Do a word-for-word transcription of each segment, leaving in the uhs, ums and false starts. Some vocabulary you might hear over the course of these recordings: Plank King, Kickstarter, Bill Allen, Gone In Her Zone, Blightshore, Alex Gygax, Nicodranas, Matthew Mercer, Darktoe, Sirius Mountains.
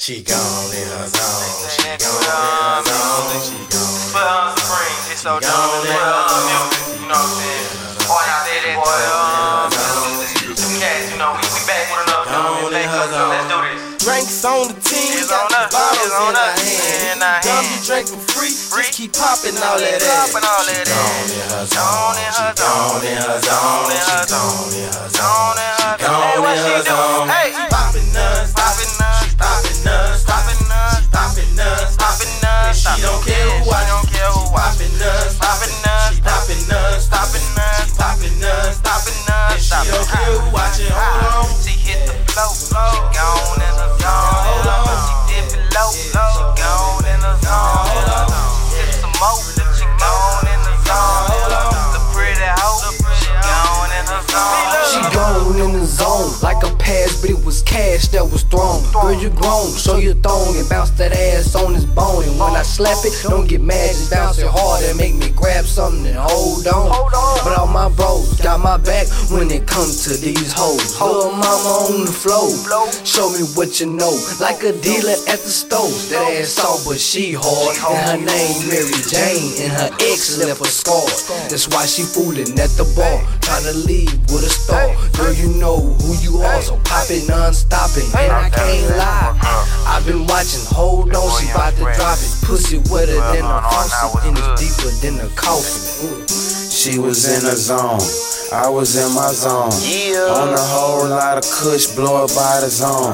She gone in her zone. She gone in her zone. She gone. But I'm free. It's so dumb as well. You know what I'm saying? Boy, I did it, boy. Two cats, you know, we we back with another one. Let's do this. Drinks on the team. Got the bottles in our hand. Dumb, you drink for free. Just keep popping all that ass. She gone in her zone. She gone in her zone. She gone in her zone. She gone in her zone. Hey, popping us, popping us. She don't care who I don't care who I been us, stopping us, stopping us, stopping us, stopping us, stopping us, she don't care who watching. Hold on, she hit the flow, flow, she gone in her zone. Hold on, she dip it low, low, she gone in her zone. Hold on, she hit some more, she gone in her zone. Hold on, the pretty hoe, she gone in her zone. She gone in the zone like a pass, but it was cash that was thrown. Girl, you grown, show your thong and bounce that ass on his bone. And when I slap it, don't get mad, just bounce it hard and make me grab something and hold on. But all my bros got my back when it comes to these hoes. Little mama on the floor, show me what you know. Like a dealer at the store, that ass soft but she hard. And her name Mary Jane, and her ex left her scar. That's why she fooling at the bar, trying to leave with a star. Girl, you know who you are, so pop it non-stopping. And I can't lie, I've been watching. Hold on, she bout to drop it. Pussy wetter than a faucet, and it's deeper than a coffin. She was in her zone, I was in my zone. On a whole lot of kush, blow it by the zone.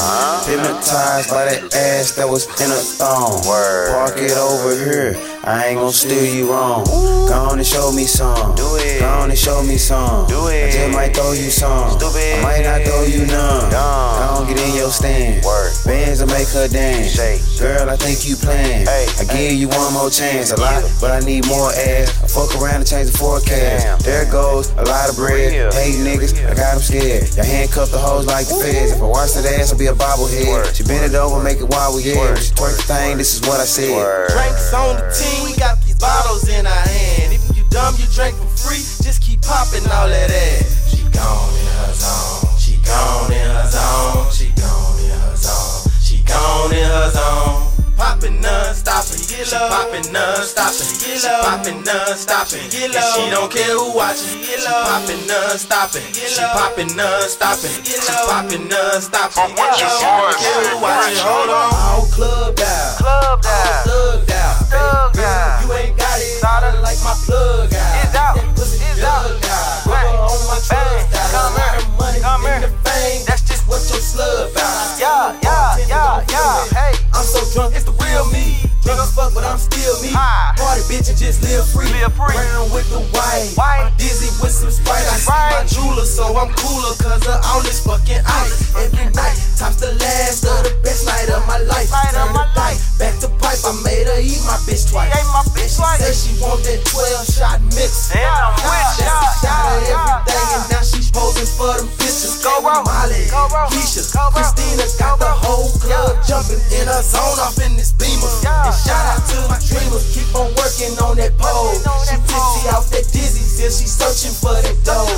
Hypnotized by that ass that was in her thong. Park it over here, I ain't gon' steal you wrong. Go on and show me some, do it. Go on and show me some, do it. I just might throw you some, stupid. I might not throw you none. Go on, get in your stand. Bands will make her dance. Girl, I think you playing. I give you one more chance, a lot, but I need more ass. I fuck around and change the forecast. There goes a lot of bread. Hey niggas, I got them scared. Y'all handcuff the hoes like the feds. If I watch that ass, I'll be a bobblehead. She bend it over, make it wobble, yeah. She twerk the thing, this is what I said. Drinks on the team, we got these bottles in our hand. Even you dumb, you drink for free. Just keep popping all that ass. She gone in her zone. She gone in her zone. She gone in her zone. She gone in her zone. Popping none, stopping. She popping none, stopping. She popping none, stopping. And she don't care who watching. She popping none, stopping. She popping none, stopping. She popping none, stopping. And she don't care who watching. Hold on, all clubbed out, clubbed out, all thugged out. Baby girl, you ain't got it. Started like my plug out. It's out. That pussy is out. Rubber on my trust out. Come here, money in the fame. That's just what your slug out. Yeah, yeah, yeah, yeah. Hey, I'm so drunk, it's the real me. Drunk as fuck, but I'm still me. Party bitch and just live free. Round with the white, I'm dizzy with some Sprite. I see my jeweler, so I'm cooler 'cause of all this fucking ice. Every night, tops the last of the best night of my life. Turn the pipe back to pipe. I made her eat my bitch twice. She said she want that twelve shot mix. Yeah, I'm with ya. That's the shot of everything, and now she's posing for them pictures. Go Molly, Keisha, Christina got the whole club jumping in her zone off in this Beamer. And shout out to my dreamers, keep on working on that pole. She tipsy out that dizzy, still she searching for that dough.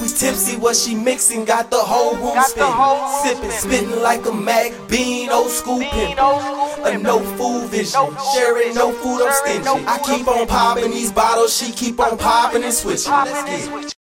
We tipsy, what she mixing got the whole room spinning, sipping, spitting like a mag bean, old school pimpin'. A no food vision, sharing no food. I'm stingy. I keep on popping these bottles, she keep on popping and switching. Let's get it.